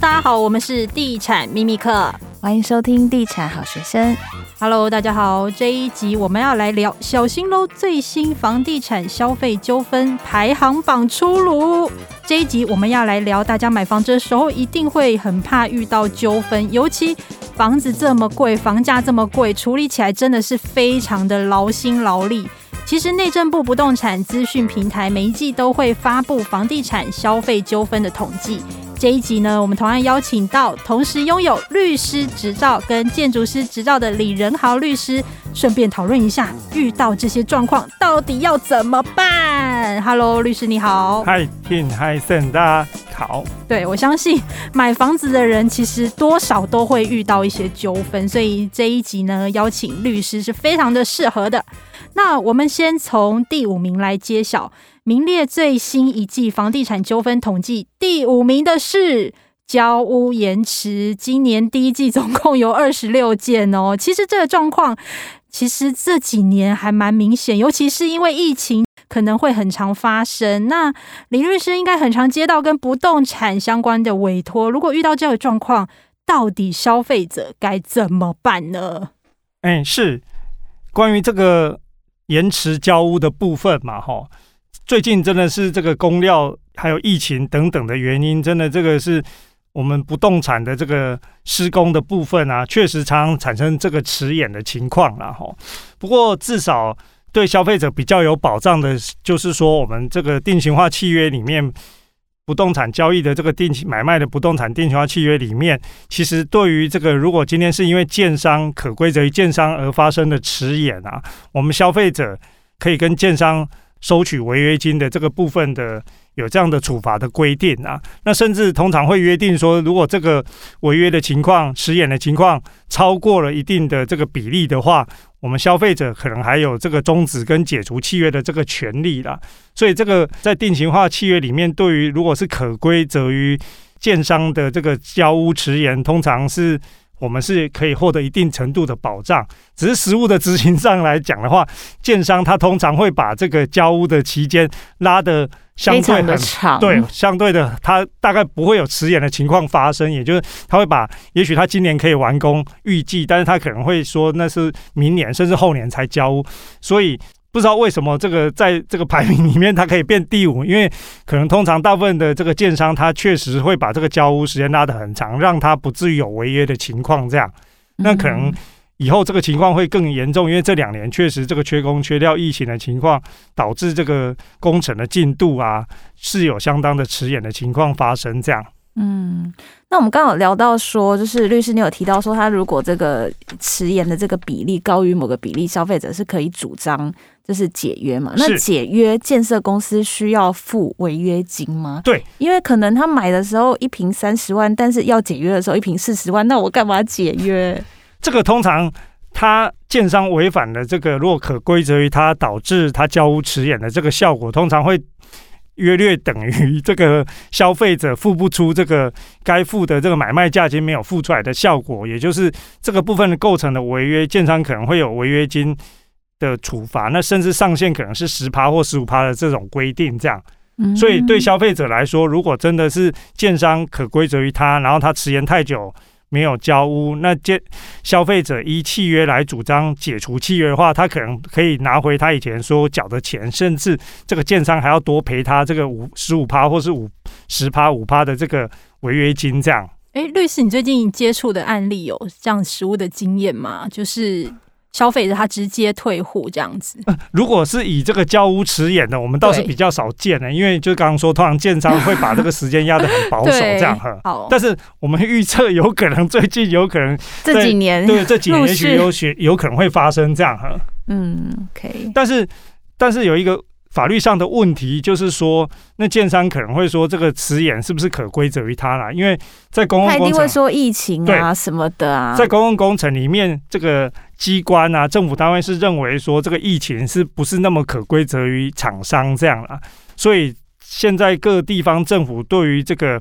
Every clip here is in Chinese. Hello， 大家好，我们是地产秘密课，欢迎收听地产好学生。Hello， 大家好，这一集我们要来聊小心咯，最新房地产消费纠纷排行榜出炉。这一集我们要来聊，大家买房子的时候一定会很怕遇到纠纷，尤其房子这么贵，房价这么贵，处理起来真的是非常的劳心劳力。其实内政部不动产资讯平台每一季都会发布房地产消费纠纷的统计。这一集呢，我们同样邀请到同时拥有律师执照跟建筑师执照的李仁豪律师，顺便讨论一下遇到这些状况到底要怎么办。Hello， 律师你好。嗨 King， 嗨 Sen， 大家好。对，我相信买房子的人其实多少都会遇到一些纠纷，所以这一集呢，邀请律师是非常的适合的。那我们先从第五名来揭晓，名列最新一季房地产纠纷统计第五名的是交屋延迟，今年第一季总共有26件哦。其实这个状况其实这几年还蛮明显，尤其是因为疫情可能会很常发生。那李律师应该很常接到跟不动产相关的委托，如果遇到这样的状况，到底消费者该怎么办呢？是关于这个延迟交屋的部分嘛，最近真的是这个工料还有疫情等等的原因，真的这个是我们不动产的这个施工的部分啊，确实常常产生这个迟延的情况啦。不过至少对消费者比较有保障的就是说，我们这个定型化契约里面，不动产交易的这个买卖的不动产定型化契约里面，其实对于这个如果今天是因为建商可归责于建商而发生的迟延啊，我们消费者可以跟建商收取违约金的这个部分的有这样的处罚的规定啊。那甚至通常会约定说，如果这个违约的情况、迟延的情况超过了一定的这个比例的话，我们消费者可能还有这个终止跟解除契约的这个权利啦。所以这个在定型化契约里面，对于如果是可归责于建商的这个交屋迟延，通常是我们是可以获得一定程度的保障。只是实务的执行上来讲的话，建商他通常会把这个交屋的期间拉得相对非常的长，对，相对的他大概不会有迟延的情况发生，也就是他会把，也许他今年可以完工预计，但是他可能会说那是明年甚至后年才交屋。所以不知道为什么这个在这个排名里面它可以变第五，因为可能通常大部分的这个建商他确实会把这个交屋时间拉得很长，让他不至于有违约的情况这样。那可能以后这个情况会更严重，因为这两年确实这个缺工缺料疫情的情况，导致这个工程的进度啊是有相当的迟延的情况发生这样。那我们刚好聊到说，就是律师你有提到说，他如果这个迟延的这个比例高于某个比例，消费者是可以主张就是解约嘛。那解约建设公司需要付违约金吗？对，因为可能他买的时候一坪30万，但是要解约的时候一坪40万，那我干嘛解约？这个通常他建商违反了这个，如果可归责于他导致他交屋迟延的这个效果，通常会约略等于这个消费者付不出这个该付的这个买卖价金没有付出来的效果，也就是这个部分的构成的违约，建商可能会有违约金的处罚，那甚至上限可能是 10% 或 15% 的这种规定这样。所以对消费者来说，如果真的是建商可归责于他，然后他迟延太久没有交屋，那消费者依契约来主张解除契约的话，他可能可以拿回他以前说缴的钱，甚至这个建商还要多赔他这个 15% 或是 10%、5% 的这个违约金这样。律师你最近接触的案例有这样实务的经验吗？就是消费者他直接退户这样子。如果是以这个交屋迟延的，我们倒是比较少见的，因为就刚刚说，通常建商会把这个时间压得很保守这样。但是我们预测有可能最近有可能这几年，对，这几年也许有可能会发生这样。OK。但是有一个法律上的问题，就是说，那建商可能会说，这个迟延是不是可归责于他啦？因为在公共工程，他一定会说疫情啊什么的啊。在公共工程里面，这个机关啊、政府单位是认为说，这个疫情是不是那么可归责于厂商这样啦？所以现在各地方政府对于这个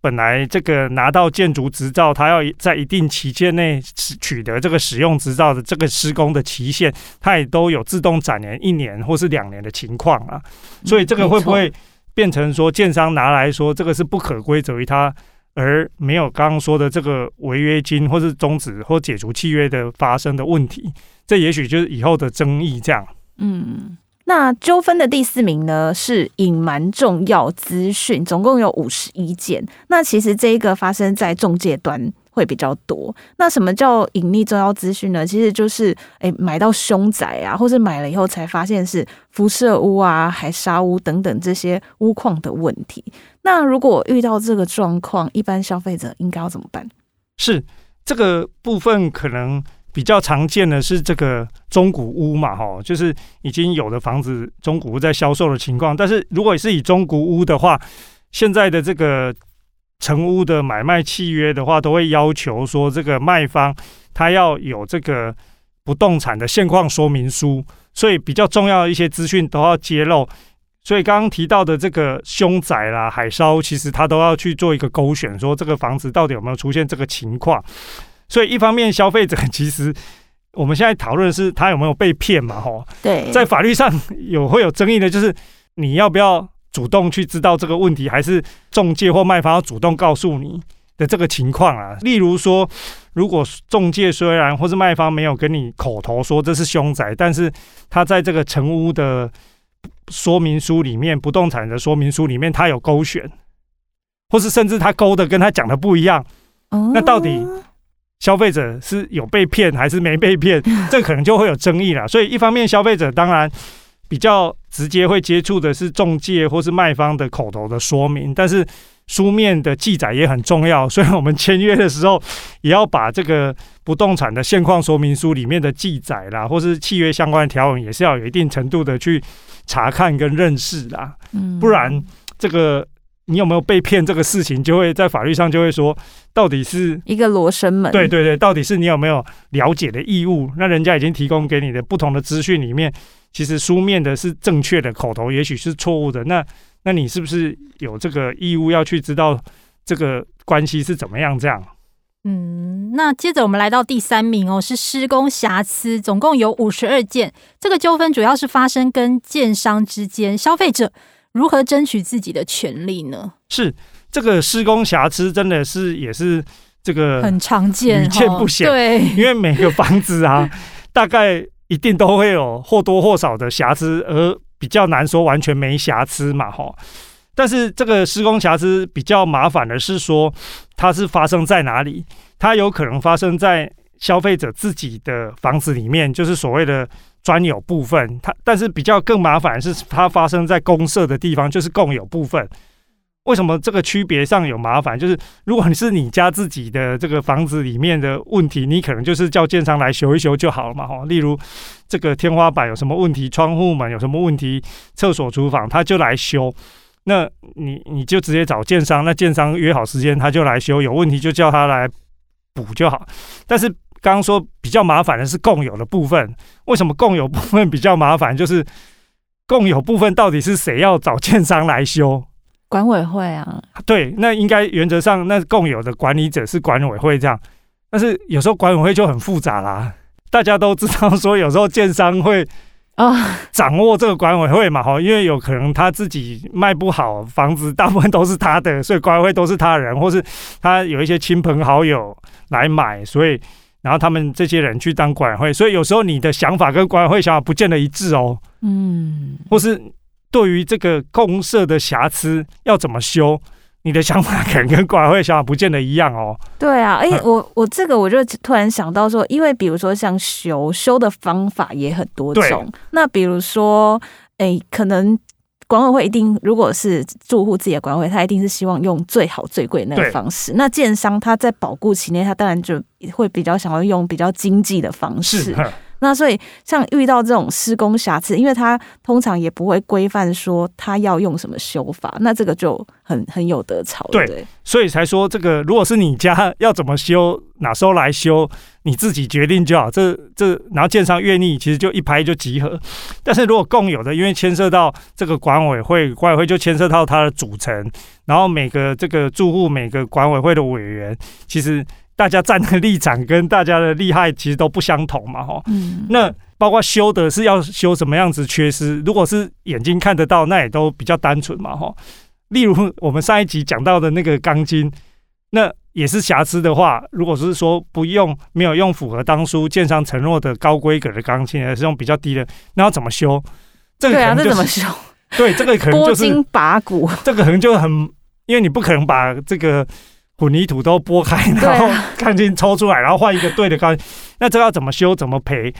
本来这个拿到建筑执照，他要在一定期间内取得这个使用执照的这个施工的期限，他也都有自动展延1年或是2年的情况啊。所以这个会不会变成说，建商拿来说这个是不可归责于他而没有刚刚说的这个违约金或是终止或解除契约的发生的问题，这也许就是以后的争议这样。嗯，那纠纷的第四名呢是隐瞒重要资讯，总共有51件。那其实这一个发生在仲介端会比较多。那什么叫隐匿重要资讯呢？其实就是买到凶宅啊，或是买了以后才发现是辐射屋啊、海砂屋等等这些屋况的问题。那如果遇到这个状况，一般消费者应该要怎么办？是，这个部分可能比较常见的是这个中古屋嘛，就是已经有的房子中古屋在销售的情况。但是如果是以中古屋的话，现在的这个成屋的买卖契约的话，都会要求说这个卖方他要有这个不动产的现况说明书，所以比较重要的一些资讯都要揭露。所以刚刚提到的这个凶宅啦、海砂屋，其实他都要去做一个勾选，说这个房子到底有没有出现这个情况。所以一方面消费者其实我们现在讨论的是他有没有被骗嘛，对，在法律上会有争议的，就是你要不要主动去知道这个问题，还是仲介或卖方要主动告诉你的这个情况啊。例如说，如果仲介虽然或是卖方没有跟你口头说这是凶宅，但是他在这个成屋的说明书里面、不动产的说明书里面，他有勾选，或是甚至他勾的跟他讲的不一样，那到底消费者是有被骗还是没被骗？这可能就会有争议啦。所以一方面，消费者当然比较直接会接触的是仲介或是卖方的口头的说明，但是书面的记载也很重要，所以我们签约的时候也要把这个不动产的现况说明书里面的记载啦，或是契约相关的条文也是要有一定程度的去查看跟认识啦。不然这个你有没有被骗这个事情，就会在法律上就会说到底是一个罗生门。对对对，到底是你有没有了解的义务，那人家已经提供给你的不同的资讯里面，其实书面的是正确的，口头也许是错误的，那你是不是有这个义务要去知道这个关系是怎么样这样？那接着我们来到第三名是施工瑕疵，总共有52件。这个纠纷主要是发生跟建商之间，消费者如何争取自己的权利呢？是，这个施工瑕疵真的是也是这个很常见，屡见不鲜。对，因为每个房子啊，大概一定都会有或多或少的瑕疵，而比较难说完全没瑕疵嘛，但是这个施工瑕疵比较麻烦的是说，它是发生在哪里？它有可能发生在消费者自己的房子里面，就是所谓的专有部分。但是比较更麻烦的是，它发生在公设的地方，就是共有部分。为什么这个区别上有麻烦？就是如果你是你家自己的这个房子里面的问题，你可能就是叫建商来修一修就好了嘛。例如这个天花板有什么问题，窗户门有什么问题，厕所、厨房，他就来修。那你就直接找建商，那建商约好时间他就来修，有问题就叫他来补就好。但是刚刚说比较麻烦的是共有的部分。为什么共有部分比较麻烦？就是共有部分到底是谁要找建商来修？管委会啊，对，那应该原则上那共有的管理者是管委会这样，但是有时候管委会就很复杂啦。大家都知道说，有时候建商会掌握这个管委会嘛，因为有可能他自己卖不好，房子大部分都是他的，所以管委会都是他人，或是他有一些亲朋好友来买，所以然后他们这些人去当管委会，所以有时候你的想法跟管委会想法不见得一致哦。或是对于这个公设的瑕疵要怎么修，你的想法可能跟管委会想法不见得一样哦。对啊，我这个我就突然想到说，因为比如说像修的方法也很多种，那比如说可能管委会一定，如果是住户自己的管委会，他一定是希望用最好最贵那个方式。那建商他在保固期内，他当然就会比较想要用比较经济的方式。那所以像遇到这种施工瑕疵，因为他通常也不会规范说他要用什么修法，那这个就很有得吵。 对，所以才说这个如果是你家要怎么修，哪时候来修，你自己决定就好。然后建商愿意，其实就一拍就集合。但是如果共有的，因为牵涉到这个管委会就牵涉到它的组成，然后每个这个住户每个管委会的委员，其实大家站的立场跟大家的利害其实都不相同嘛，那包括修的是要修什么样子缺失，如果是眼睛看得到，那也都比较单纯嘛，例如我们上一集讲到的那个钢筋，那也是瑕疵的话，如果是说没有用符合当初建商承诺的高规格的钢筋，而是用比较低的，那要怎么修？这个可能就是、对啊，这怎么修？对，这个可能就是拨筋拔骨，这个可能就很，因为你不可能把这个混凝土都拨开，然后钢筋抽出来，然后换一个对的钢筋，那这要怎么修？怎么赔？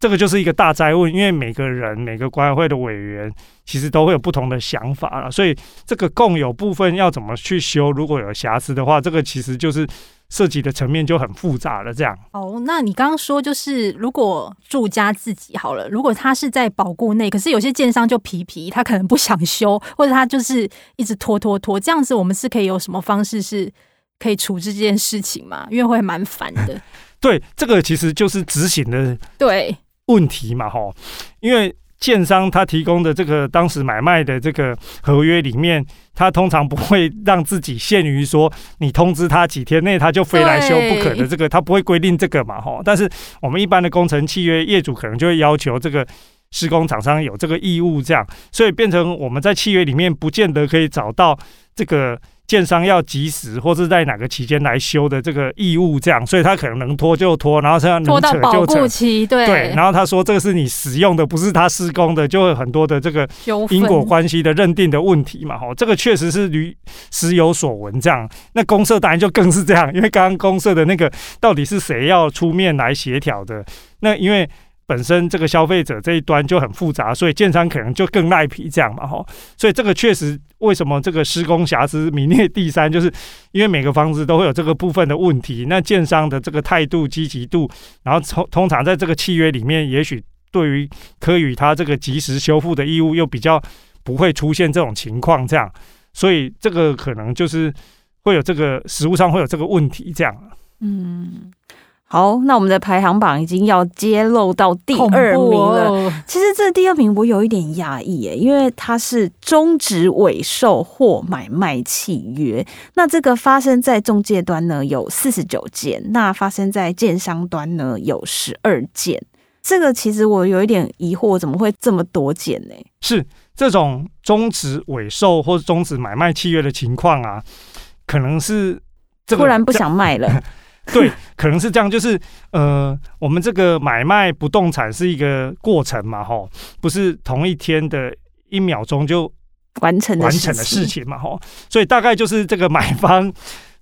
这个就是一个大灾问，因为每个人每个管委会的委员其实都会有不同的想法啦，所以这个共有部分要怎么去修，如果有瑕疵的话，这个其实就是涉及的层面就很复杂了。这样哦，那你刚刚说就是如果住家自己好了，如果他是在保固内，可是有些建商就皮，他可能不想修，或者他就是一直拖，这样子我们是可以有什么方式是可以处置这件事情吗？因为会蛮烦的。对，这个其实就是执行的对问题嘛，吼，因为建商他提供的这个当时买卖的这个合约里面，他通常不会让自己限于说你通知他几天内他就非来修不可的，这个他不会规定这个嘛，吼。但是我们一般的工程契约，业主可能就会要求这个施工厂商有这个义务，这样，所以变成我们在契约里面不见得可以找到这个建商要及时或是在哪个期间来修的这个义务，这样，所以他可能能拖就拖，然后他能扯就扯，拖到保固期，对，然后他说这个是你使用的，不是他施工的，就会很多的这个因果关系的认定的问题嘛，这个确实是时有所闻这样。那公社当然就更是这样，因为刚刚公社的那个到底是谁要出面来协调的？那因为本身这个消费者这一端就很复杂，所以建商可能就更赖皮这样嘛，所以这个确实为什么这个施工瑕疵名列第三，就是因为每个房子都会有这个部分的问题。那建商的这个态度积极度，然后通常在这个契约里面，也许对于科与他这个及时修复的义务又比较不会出现这种情况这样，所以这个可能就是会有这个实务上会有这个问题这样。嗯，好，那我们的排行榜已经要揭露到第二名了。哦，其实这第二名我有一点讶异耶，因为它是终止委售或买卖契约。那这个发生在中介端呢有49件，那发生在建商端呢有12件。这个其实我有一点疑惑，怎么会这么多件呢？是这种终止委售或终止买卖契约的情况啊，可能是突然不想卖了。对，可能是这样，就是我们这个买卖不动产是一个过程嘛，吼，不是同一天的一秒钟就完成的事情嘛，吼，所以大概就是这个买方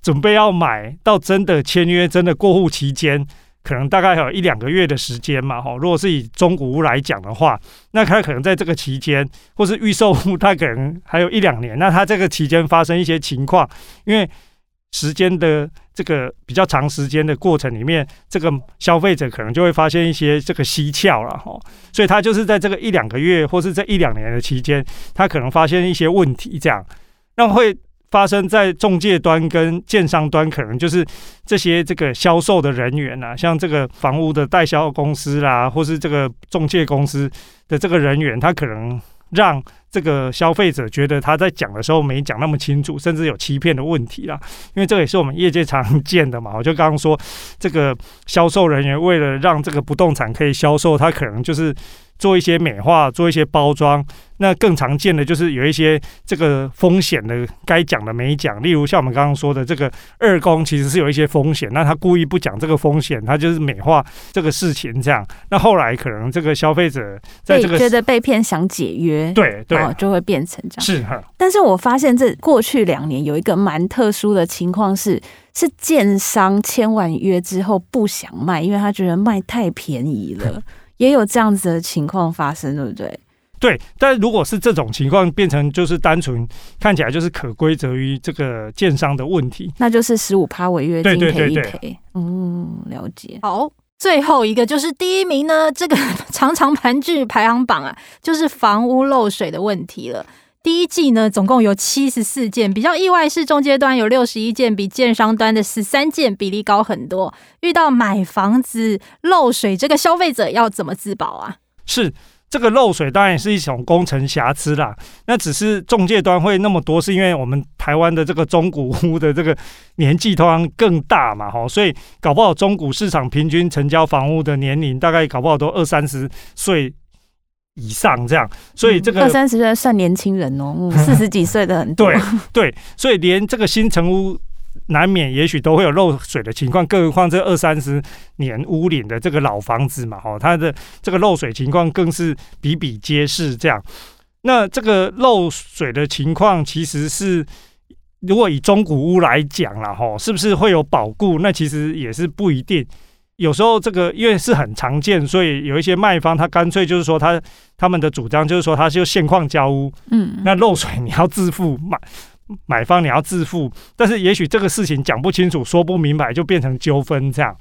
准备要买到真的签约、真的过户期间，可能大概有1-2个月的时间嘛，吼。如果是以中古屋来讲的话，那他可能在这个期间，或是预售屋，他可能还有1-2年，那他这个期间发生一些情况，因为时间的这个比较长时间的过程里面，这个消费者可能就会发现一些这个蹊跷啦，所以他就是在这个1-2个月或是这1-2年的期间，他可能发现一些问题这样。那会发生在仲介端跟建商端，可能就是这些这个销售的人员啊，像这个房屋的代销公司啦，或是这个仲介公司的这个人员，他可能让这个消费者觉得他在讲的时候没讲那么清楚，甚至有欺骗的问题啦。因为这个也是我们业界常见的嘛，我就刚刚说这个销售人员为了让这个不动产可以销售，他可能就是做一些美化，做一些包装。那更常见的就是有一些这个风险的该讲的没讲，例如像我们刚刚说的这个二公其实是有一些风险，那他故意不讲这个风险，他就是美化这个事情这样。那后来可能这个消费者在这个觉得被骗想解约，对对，就会变成这样。是，但是我发现这过去2年有一个蛮特殊的情况是建商签完约之后不想卖，因为他觉得卖太便宜了，也有这样子的情况发生，对不对？对，但如果是这种情况，变成就是单纯看起来就是可归责于这个建商的问题，那就是 15% 违约金赔一赔。对，嗯，了解。好，最后一个就是第一名呢，这个常常盘踞排行榜啊，就是房屋漏水的问题了。第一季呢，总共有74件，比较意外是中介端有61件，比建商端的13件比例高很多。遇到买房子漏水，这个消费者要怎么自保啊？是。这个漏水当然也是一种工程瑕疵啦，那只是仲介端会那么多，是因为我们台湾的这个中古屋的这个年纪通常更大嘛，所以搞不好中古市场平均成交房屋的年龄大概搞不好都20-30岁以上这样，所以这个20-30岁算年轻人哦，40几岁的很多。对对，所以连这个新成屋难免也许都会有漏水的情况，更何况这20-30年屋龄的这个老房子嘛，它的这个漏水情况更是比比皆是这样。那这个漏水的情况其实是如果以中古屋来讲啦，是不是会有保固？那其实也是不一定。有时候这个因为是很常见，所以有一些卖方他干脆就是说他们的主张就是说他就现况交屋，那漏水你要自付，买方你要自付，但是也许这个事情讲不清楚，说不明白，就变成纠纷这样。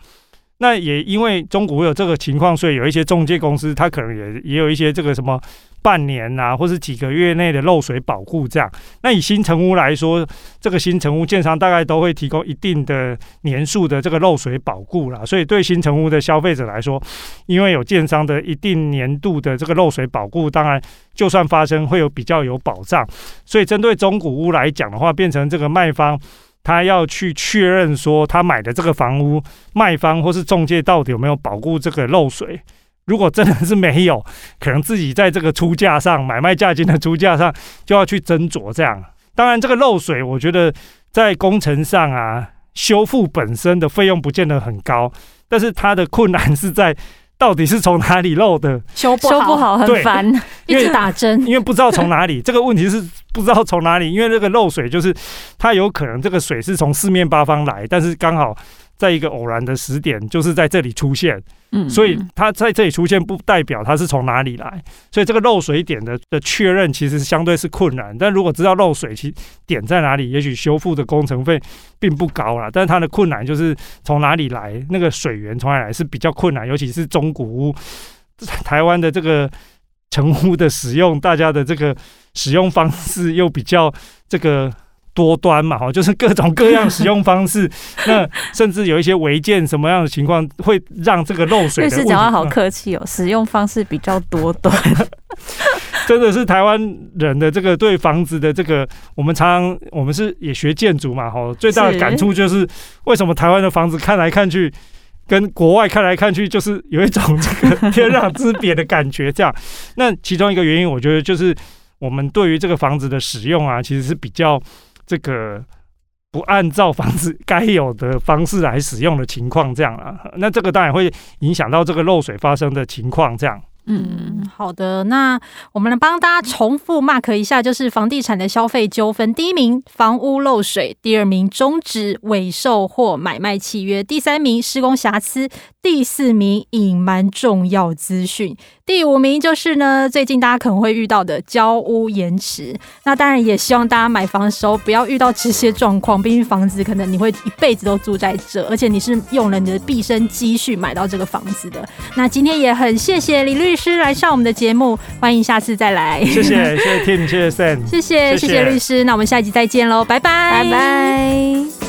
那也因为中古有这个情况，所以有一些中介公司他可能 也有一些这个什么半年啊，或是几个月内的漏水保护这样。那以新成屋来说，这个新成屋建商大概都会提供一定的年数的这个漏水保护啦，所以对新成屋的消费者来说，因为有建商的一定年度的这个漏水保护，当然就算发生会有比较有保障。所以针对中古屋来讲的话，变成这个卖方他要去确认说他买的这个房屋卖方或是中介到底有没有保护这个漏水。如果真的是没有，可能自己在这个出价上，买卖价金的出价上就要去斟酌这样。当然这个漏水我觉得在工程上啊，修复本身的费用不见得很高，但是它的困难是在到底是从哪里漏的，修不好很烦，一直打针，因为不知道从哪里这个问题是不知道从哪里，因为这个漏水就是它有可能这个水是从四面八方来，但是刚好在一个偶然的时点就是在这里出现，所以它在这里出现不代表它是从哪里来，所以这个漏水点 的确认其实相对是困难。但如果知道漏水点在哪里，也许修复的工程费并不高啦，但是它的困难就是从哪里来，那个水源从哪里来是比较困难，尤其是中古屋，台湾的这个成屋的使用，大家的这个使用方式又比较这个多端嘛，就是各种各样使用方式那甚至有一些违建什么样的情况会让这个漏水的问题，律师讲话好客气哦，使用方式比较多端真的是台湾人的这个对房子的这个，我们是也学建筑嘛，最大的感触就是为什么台湾的房子看来看去跟国外看来看去就是有一种这个天壤之别的感觉这样那其中一个原因我觉得就是我们对于这个房子的使用啊，其实是比较这个不按照房子该有的方式来使用的情况这样啊，那这个当然会影响到这个漏水发生的情况这样。好的，那我们帮大家重复 mark 一下，就是房地产的消费纠纷，第一名房屋漏水，第二名终止委售或买卖契约，第三名施工瑕疵，第四名隐瞒重要资讯，第五名就是呢最近大家可能会遇到的交屋延迟。那当然也希望大家买房的时候不要遇到这些状况，毕竟房子可能你会一辈子都住在这，而且你是用了你的毕生积蓄买到这个房子的。那今天也很谢谢李律师来上我们的节目，欢迎下次再来。谢谢 Tim， 谢谢 Sam， 谢谢律师。那我们下一集再见喽，拜拜，拜拜。